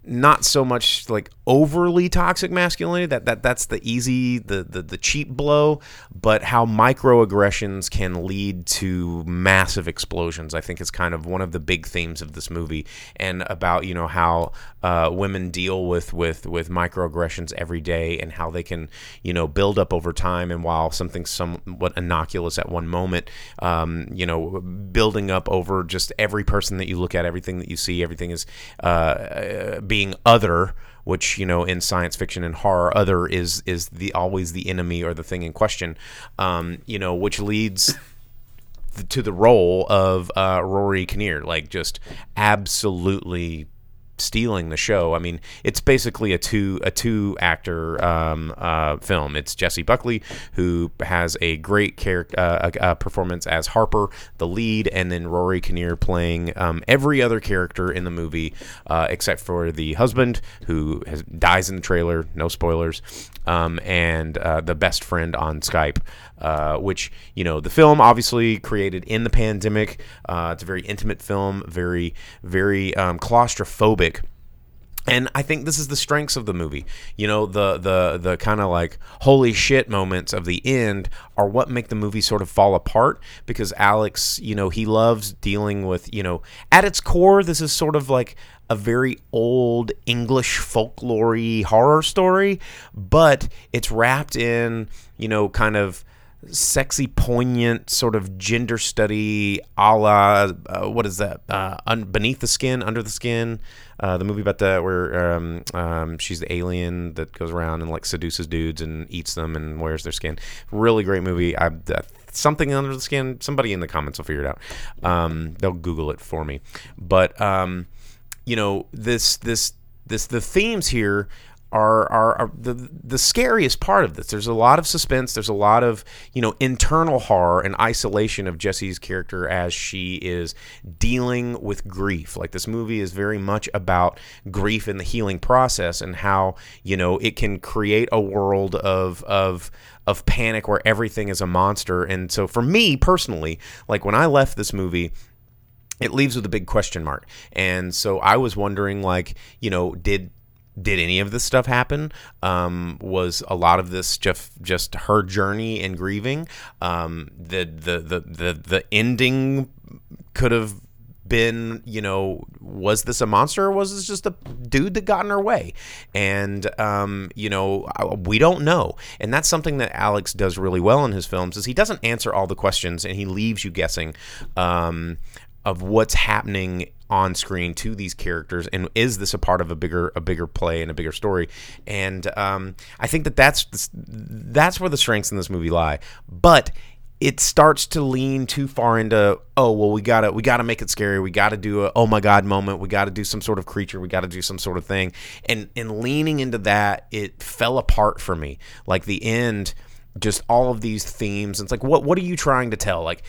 not so much like overly toxic masculinity, that's the easy, the cheap blow, but how microaggressions can lead to massive explosions, I think, is kind of one of the big themes of this movie, and about, you know, how women deal with microaggressions every day, and how they can, you know, build up over time, and while something's somewhat innocuous at one moment, you know, building up over just every person that you look at, everything that you see, everything is being other, which, you know, in science fiction and horror, other is the always the enemy or the thing in question, you know, which leads to the role of Rory Kinnear, like just absolutely stealing the show. I mean, it's basically a two actor film. It's Jesse Buckley, who has a great character performance as Harper, the lead, and then Rory Kinnear playing every other character in the movie except for the husband, who dies in the trailer. No spoilers. And the best friend on Skype. Which, you know, the film obviously created in the pandemic. It's a very intimate film, very, very claustrophobic. And I think this is the strengths of the movie. You know, the kind of like holy shit moments of the end are what make the movie sort of fall apart, because Alex, you know, he loves dealing with, you know, at its core, this is sort of like a very old English folklore-y horror story, but it's wrapped in, you know, kind of sexy, poignant sort of gender study, a la what is that? Beneath the Skin, Under the Skin, the movie about that where she's the alien that goes around and like seduces dudes and eats them and wears their skin. Really great movie. Something Under the Skin. Somebody in the comments will figure it out. They'll Google it for me. But you know, this the themes here are the scariest part of this. There's a lot of suspense. There's a lot of, you know, internal horror and isolation of Jessie's character as she is dealing with grief. Like, this movie is very much about grief and the healing process, and how, you know, it can create a world of panic where everything is a monster. And so for me personally, like, when I left this movie, it leaves with a big question mark. And so I was wondering, like, you know, did any of this stuff happen? Was a lot of this just her journey and grieving? The ending could have been, you know, was this a monster, or was this just a dude that got in her way? And you know, we don't know. And that's something that Alex does really well in his films, is he doesn't answer all the questions, and he leaves you guessing of what's happening on screen to these characters, and is this a part of a bigger play and a bigger story? And I think that's where the strengths in this movie lie. But it starts to lean too far into, oh well, we gotta make it scary. We gotta do a oh my god moment. We gotta do some sort of creature. We gotta do some sort of thing. And leaning into that, it fell apart for me. Like, the end, just all of these themes. It's like, what are you trying to tell? Like,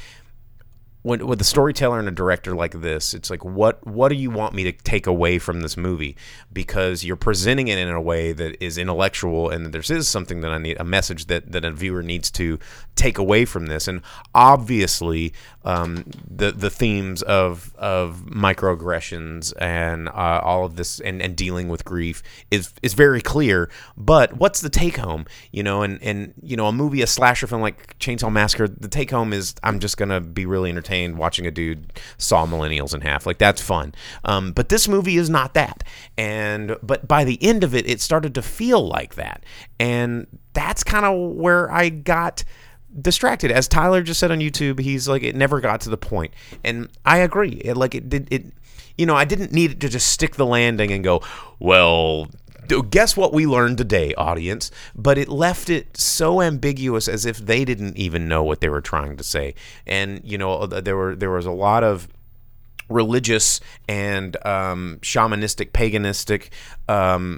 when, with a storyteller and a director like this, it's like, what do you want me to take away from this movie? Because you're presenting it in a way that is intellectual, and there is something that I need, a message that a viewer needs to take away from this. And obviously, the themes of microaggressions and all of this and dealing with grief is very clear. But what's the take home? You know, and you know, a slasher film like Chainsaw Massacre, the take home is, I'm just gonna be really entertained watching a dude saw millennials in half. Like, that's fun. But this movie is not that. But by the end of it, it started to feel like that. And that's kind of where I got distracted. As Tyler just said on YouTube, he's like, it never got to the point. And I agree. It did. You know, I didn't need it to just stick the landing and go, well, Guess what we learned today, audience, but it left it so ambiguous as if they didn't even know what they were trying to say. And, you know, there was a lot of religious and shamanistic, paganistic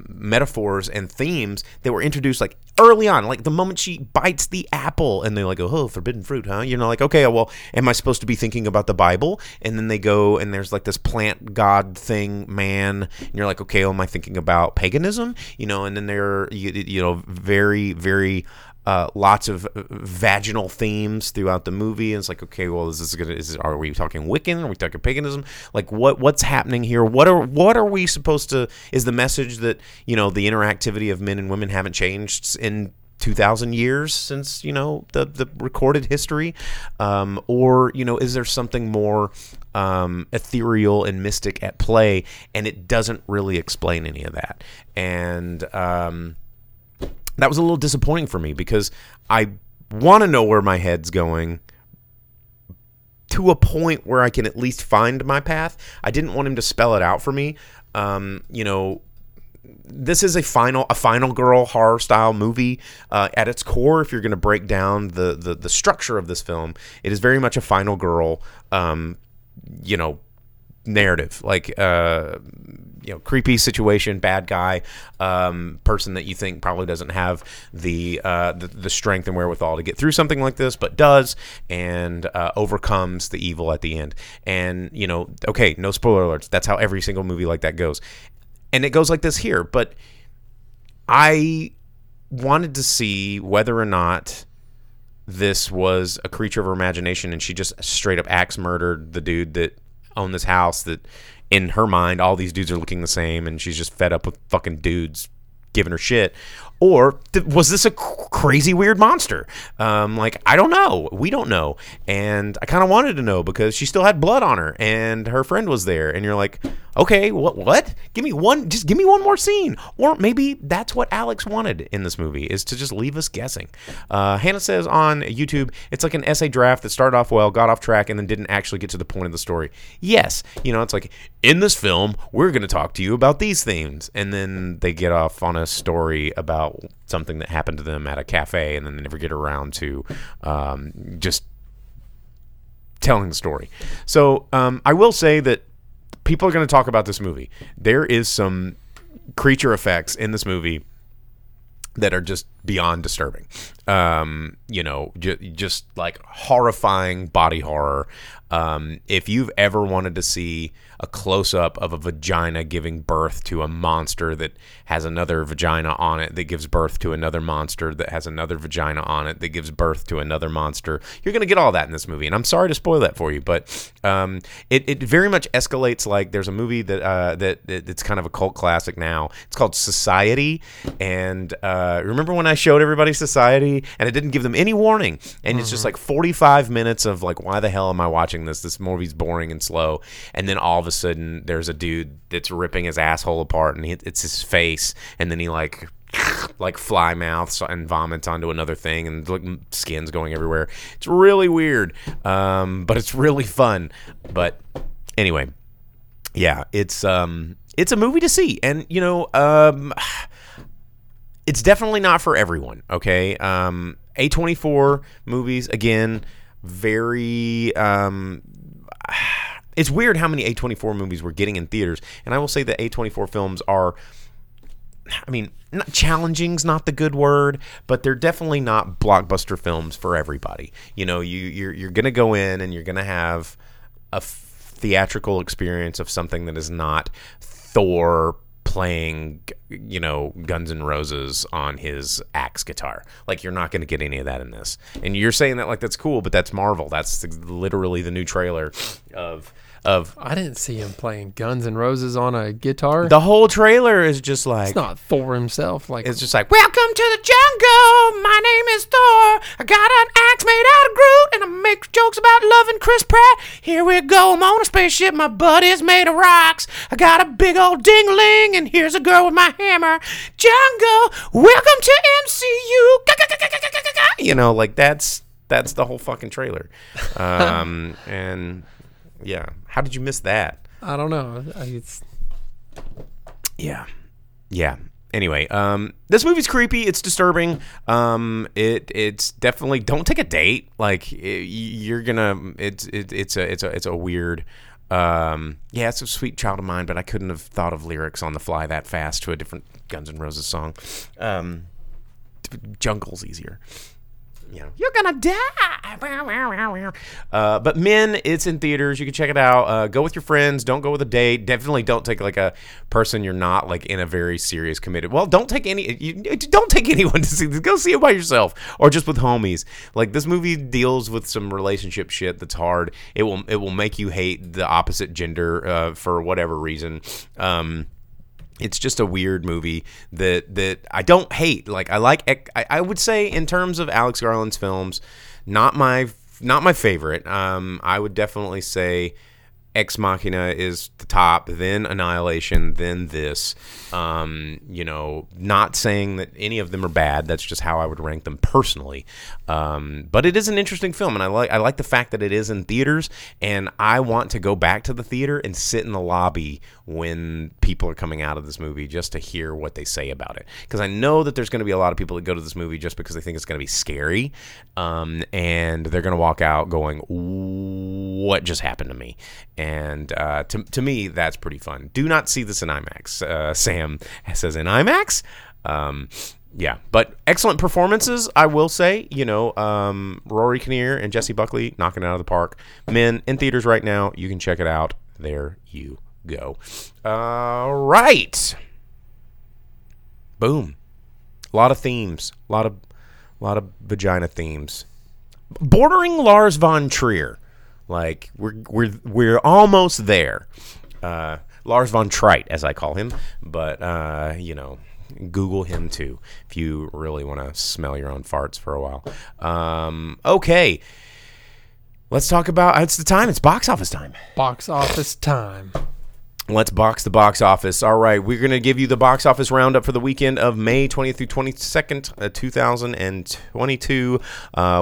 metaphors and themes that were introduced like early on, like the moment she bites the apple, and they're like, oh, forbidden fruit, huh? You know, like, okay, well, am I supposed to be thinking about the Bible? And then they go, and there's like this plant god thing, man, and you're like, okay, well, am I thinking about paganism? You know, and then they're, you know, very, very... lots of vaginal themes throughout the movie, and it's like, okay, well, are we talking Wiccan? Are we talking paganism? Like, what's happening here? What are we supposed to? Is the message that, you know, the interactivity of men and women haven't changed in 2,000 years since, you know, the recorded history, or, you know, is there something more ethereal and mystic at play? And it doesn't really explain any of that, and that was a little disappointing for me, because I want to know where my head's going to a point where I can at least find my path. I didn't want him to spell it out for me. You know, this is a final girl horror style movie. At its core, if you're going to break down the structure of this film, it is very much a final girl, you know, narrative, like, you know, creepy situation, bad guy, person that you think probably doesn't have the strength and wherewithal to get through something like this, but does, and overcomes the evil at the end. And, you know, okay, no spoiler alerts. That's how every single movie like that goes. And it goes like this here, but I wanted to see whether or not this was a creature of her imagination, and she just straight up axe murdered the dude that owned this house, that in her mind all these dudes are looking the same, and she's just fed up with fucking dudes giving her shit. Or was this a crazy weird monster? Like, I don't know. We don't know. And I kind of wanted to know, because she still had blood on her, and her friend was there, and you're like, okay, what? Give me one more scene. Or maybe that's what Alex wanted in this movie, is to just leave us guessing. Hannah says on YouTube, it's like an essay draft that started off well, got off track, and then didn't actually get to the point of the story. Yes. You know, it's like, in this film, we're going to talk to you about these themes. And then they get off on a story about something that happened to them at a cafe, and then they never get around to just telling the story. So I will say that people are going to talk about this movie. There is some creature effects in this movie that are just beyond disturbing. You know, just like horrifying body horror. If you've ever wanted to see a close-up of a vagina giving birth to a monster that has another vagina on it that gives birth to another monster that has another vagina on it that gives birth to another monster, you're going to get all that in this movie. And I'm sorry to spoil that for you, but it very much escalates. Like, there's a movie that it's kind of a cult classic now. It's called Society. And remember when I showed everybody Society and I didn't give them any warning? And it's just like 45 minutes of like, why the hell am I watching this? This movie's boring and slow. And then all of a sudden there's a dude that's ripping his asshole apart, and it's his face, and then he like fly mouths and vomits onto another thing, and like skin's going everywhere. It's really weird, but it's really fun. But anyway, yeah, it's a movie to see, and, you know, it's definitely not for everyone. Okay, A24 movies, again, very it's weird how many A24 movies we're getting in theaters, and I will say that A24 films are, I mean, not challenging's not the good word, but they're definitely not blockbuster films for everybody. You know, you're going to go in and you're going to have a theatrical experience of something that is not Thor playing, you know, Guns N' Roses on his axe guitar. Like, you're not going to get any of that in this. And you're saying that like that's cool, but that's Marvel. That's literally the new trailer of I didn't see him playing Guns N' Roses on a guitar. The whole trailer is just like, it's not Thor himself. Like, it's just like, welcome to the jungle. My name is Thor. I got an axe made out of Groot, and I make jokes about loving Chris Pratt. Here we go. I'm on a spaceship. My buddy's made of rocks. I got a big old ding-a-ling, and here's a girl with my hammer. Jungle, welcome to MCU. You know, like that's the whole fucking trailer, and. Yeah. How did you miss that? I don't know. Yeah. Anyway, this movie's creepy. It's disturbing. It's definitely, don't take a date. Like it's a weird. Yeah, it's a sweet child of mine, but I couldn't have thought of lyrics on the fly that fast to a different Guns N' Roses song. Jungle's easier. You know, you're gonna die. But Men, it's in theaters. You can check it out. Go with your friends. Don't go with a date. Definitely don't take like a person you're not like in a very serious committed. Well, don't take anyone to see this. Go see it by yourself or just with homies. Like this movie deals with some relationship shit that's hard. It will make you hate the opposite gender for whatever reason. It's just a weird movie that I don't hate. Like I would say in terms of Alex Garland's films, not my favorite. I would definitely say Ex Machina is the top, then Annihilation, then this. Not saying that any of them are bad. That's just how I would rank them personally. But it is an interesting film, and I like the fact that it is in theaters, and I want to go back to the theater and sit in the lobby when people are coming out of this movie just to hear what they say about it. Because I know that there's going to be a lot of people that go to this movie just because they think it's going to be scary, and they're going to walk out going, what just happened to me? And to me, that's pretty fun. Do not see this in IMAX. Sam says in IMAX. Yeah, but excellent performances, I will say. Rory Kinnear and Jesse Buckley knocking it out of the park. Men, in theaters right now. You can check it out. There you go. All right. Boom. A lot of themes. A lot of vagina themes. Bordering Lars von Trier. Like we're almost there, Lars von Trier, as I call him. But Google him too if you really want to smell your own farts for a while. Okay, let's talk about it's the time. It's box office time. Box office time. Let's box the box office. All right, we're going to give you the box office roundup for the weekend of May 20th through 22nd, 2022.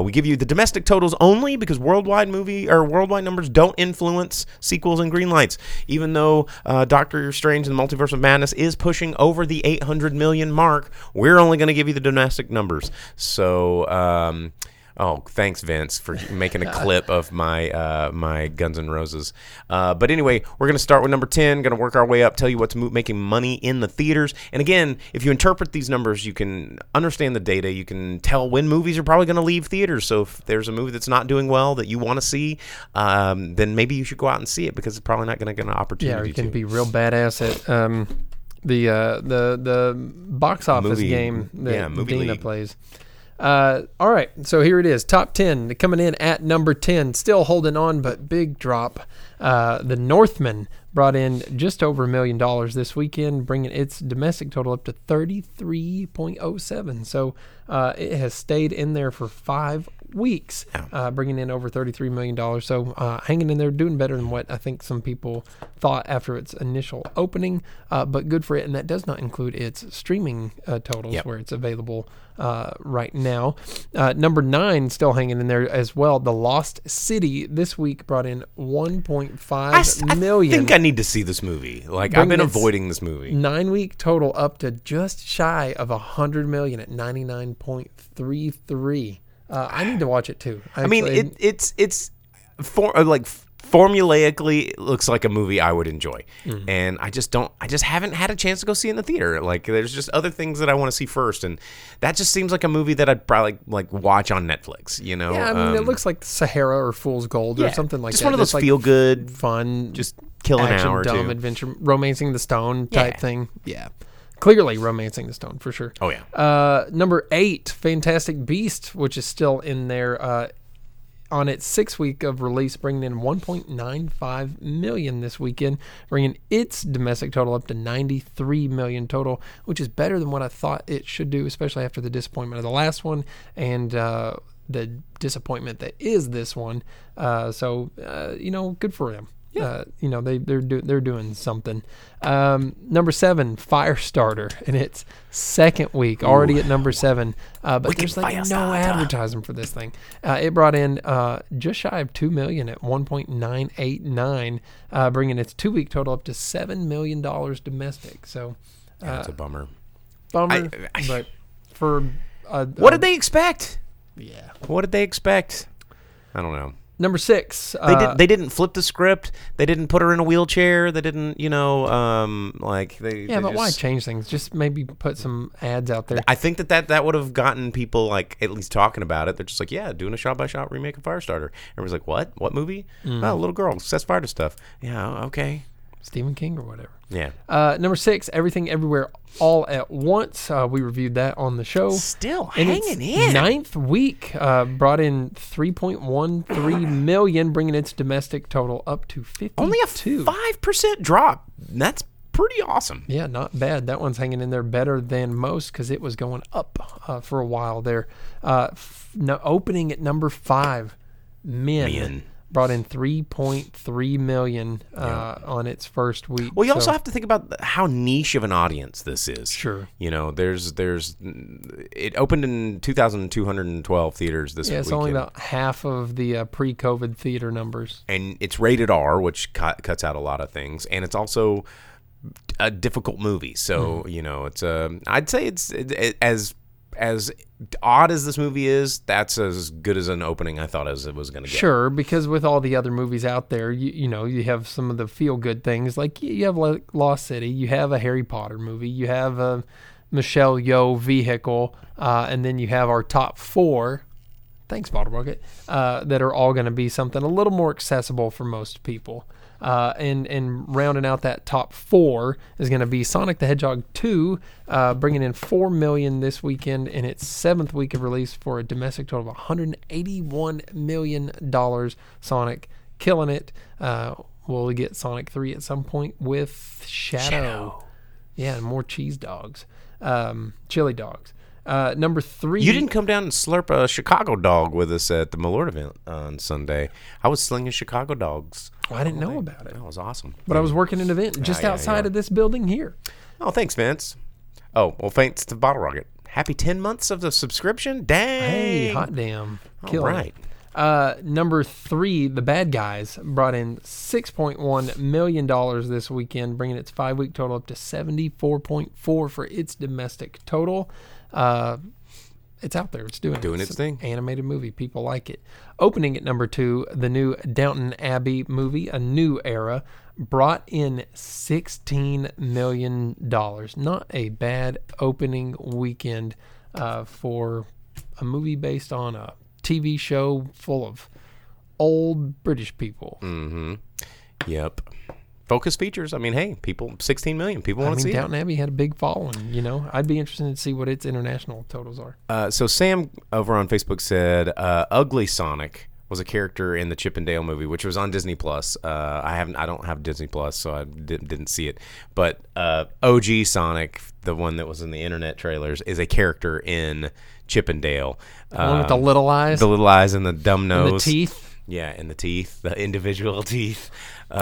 We give you the domestic totals only because worldwide numbers don't influence sequels and greenlights. Even though Doctor Strange and the Multiverse of Madness is pushing over the 800 million mark, we're only going to give you the domestic numbers. So, oh, thanks, Vince, for making a clip of my my Guns N' Roses. But anyway, we're going to start with number 10, going to work our way up, tell you what's making money in the theaters. And again, if you interpret these numbers, you can understand the data. You can tell when movies are probably going to leave theaters. So if there's a movie that's not doing well that you want to see, then maybe you should go out and see it because it's probably not going to get an opportunity to. Yeah, you can be real badass at the box office movie game that Dina league plays. All right, so here it is, top 10, coming in at number 10, still holding on, but big drop. The Northman brought in just over $1 million this weekend, bringing its domestic total up to 33.07. So it has stayed in there for 5 weeks, bringing in over $33 million. So hanging in there, doing better than what I think some people thought after its initial opening, but good for it. And that does not include its streaming totals where it's available right now. Number 9, still hanging in there as well. The Lost City this week brought in 1.5 million. I think I need to see this movie. Like I've been avoiding this movie. 9 week total up to just shy of 100 million at 99.33. I need to watch it too. Formulaically, it looks like a movie I would enjoy, and I just haven't had a chance to go see it in the theater. Like, there's just other things that I want to see first, and that just seems like a movie that I'd probably like watch on Netflix. Yeah, it looks like Sahara or Fool's Gold or something like that. Just one of those feel good, fun, just kill an hour or two, dumb adventure, romancing the stone type thing. Yeah. Clearly romancing the stone, for sure. Oh, yeah. Number 8, Fantastic Beast, which is still in there on its 6th week of release, bringing in 1.95 million this weekend, bringing its domestic total up to 93 million total, which is better than what I thought it should do, especially after the disappointment of the last one and the disappointment that is this one. Good for them. Yeah. They're doing something. Number 7, Firestarter, in its 2nd week, already at number 7. But there's like no advertising for this thing. It brought in just shy of 2 million at 1.989, bringing its 2 week total up to $7 million domestic. So that's a bummer. Bummer. But for what did they expect? Yeah. What did they expect? I don't know. Number 6. They didn't flip the script. They didn't put her in a wheelchair. They didn't, you know, like they. Yeah, they but just, why change things? Just maybe put some ads out there. I think that would have gotten people like at least talking about it. They're just like, yeah, doing a shot-by-shot remake of Firestarter. Everyone's like, what? What movie? Mm-hmm. Oh, little girl sets fire to stuff. Yeah, okay. Stephen King or whatever. Yeah. Number 6, Everything Everywhere All at Once. We reviewed that on the show. Still and hanging in. Ninth week brought in $3.13 million, bringing its domestic total up to 52. Only a 5% drop. That's pretty awesome. Yeah, not bad. That one's hanging in there better than most because it was going up for a while there. Opening at number 5, Men. Brought in $3.3 million on its first week. Well, you also have to think about how niche of an audience this is. Sure, you know, there's it opened in 2,212 theaters this weekend. Yeah, it's only about half of the pre-COVID theater numbers. And it's rated R, which cuts out a lot of things, and it's also a difficult movie. So you know, it's I'd say it's as odd as this movie is, that's as good as an opening I thought as it was going to get. Sure, because with all the other movies out there, you know, you have some of the feel-good things. Like, you have like Lost City, you have a Harry Potter movie, you have a Michelle Yeoh vehicle, and then you have our top 4, thanks, Bottle Rocket, that are all going to be something a little more accessible for most people. And rounding out that top 4 is going to be Sonic the Hedgehog 2, bringing in $4 million this weekend in its 7th week of release for a domestic total of $181 million. Sonic killing it. We'll get Sonic 3 at some point with Shadow. Yeah, and more cheese dogs. Chili dogs. Number 3. You didn't come down and slurp a Chicago dog with us at the Malort event on Sunday. I was slinging Chicago dogs. Well, I didn't know about it. That was awesome. But I was working an event just outside of this building here. Oh, thanks, Vince. Oh, well, thanks to Bottle Rocket. Happy 10 months of the subscription. Dang. Hey, hot damn. Kill right. Number 3, The Bad Guys brought in $6.1 million this weekend, bringing its 5-week total up to 74.4 for its domestic total. It's out there. It's doing its thing. Animated movie. People like it. Opening at number 2, the new Downton Abbey movie, A New Era, brought in $16 million. Not a bad opening weekend for a movie based on a TV show full of old British people. Mm-hmm. Yep. Focus features. I mean, hey, people, 16 million. People want to see it. Downton Abbey had a big following, you know. I'd be interested to see what its international totals are. So Sam over on Facebook said, Ugly Sonic was a character in the Chip and Dale movie, which was on Disney+. I don't have Disney+, so I didn't see it. But OG Sonic, the one that was in the internet trailers, is a character in Chip and Dale. The one with the little eyes? The little eyes and the dumb nose. And the teeth? Yeah, and the teeth, the individual teeth. So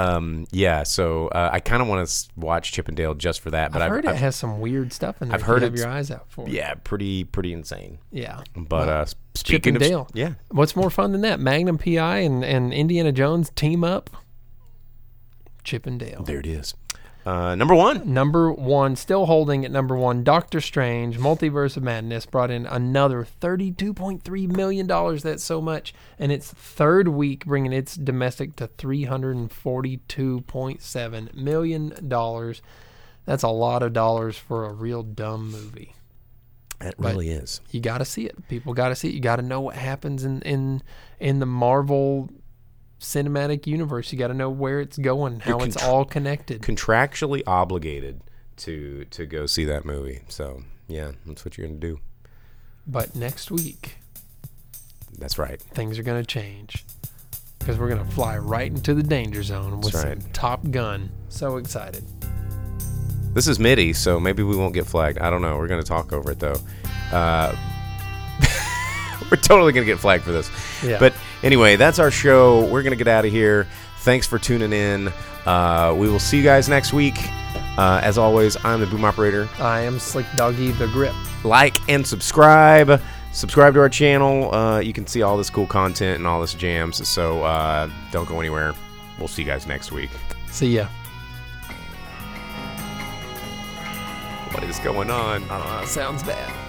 I kind of want to watch Chip and Dale just for that. But I've heard it has some weird stuff in there. I've heard it. Your eyes out for it. Yeah, pretty insane. Yeah. But Chip and Dale. Yeah. What's more fun than that? Magnum P.I. and Indiana Jones team up. Chip and Dale. There it is. Number one, still holding at number 1, Doctor Strange, Multiverse of Madness, brought in another $32.3 million. That's so much. And its 3rd week, bringing its domestic to $342.7 million. That's a lot of dollars for a real dumb movie. It really is. You got to see it. People got to see it. You got to know what happens in the Marvel Cinematic Universe. You got to know where it's going, how it's all connected. Contractually obligated to go see that movie. So yeah, that's what you're gonna do. But next week, that's right, things are gonna change because we're gonna fly right into the danger zone with some Top Gun. So excited. This is MIDI, so maybe we won't get flagged. I don't know. We're gonna talk over it though. We're totally going to get flagged for this. Yeah. But anyway, that's our show. We're going to get out of here. Thanks for tuning in. We will see you guys next week. As always, I'm the Boom Operator. I am Slick Doggy the Grip. Like and subscribe. Subscribe to our channel. You can see all this cool content and all this jams. So don't go anywhere. We'll see you guys next week. See ya. What is going on? Sounds bad.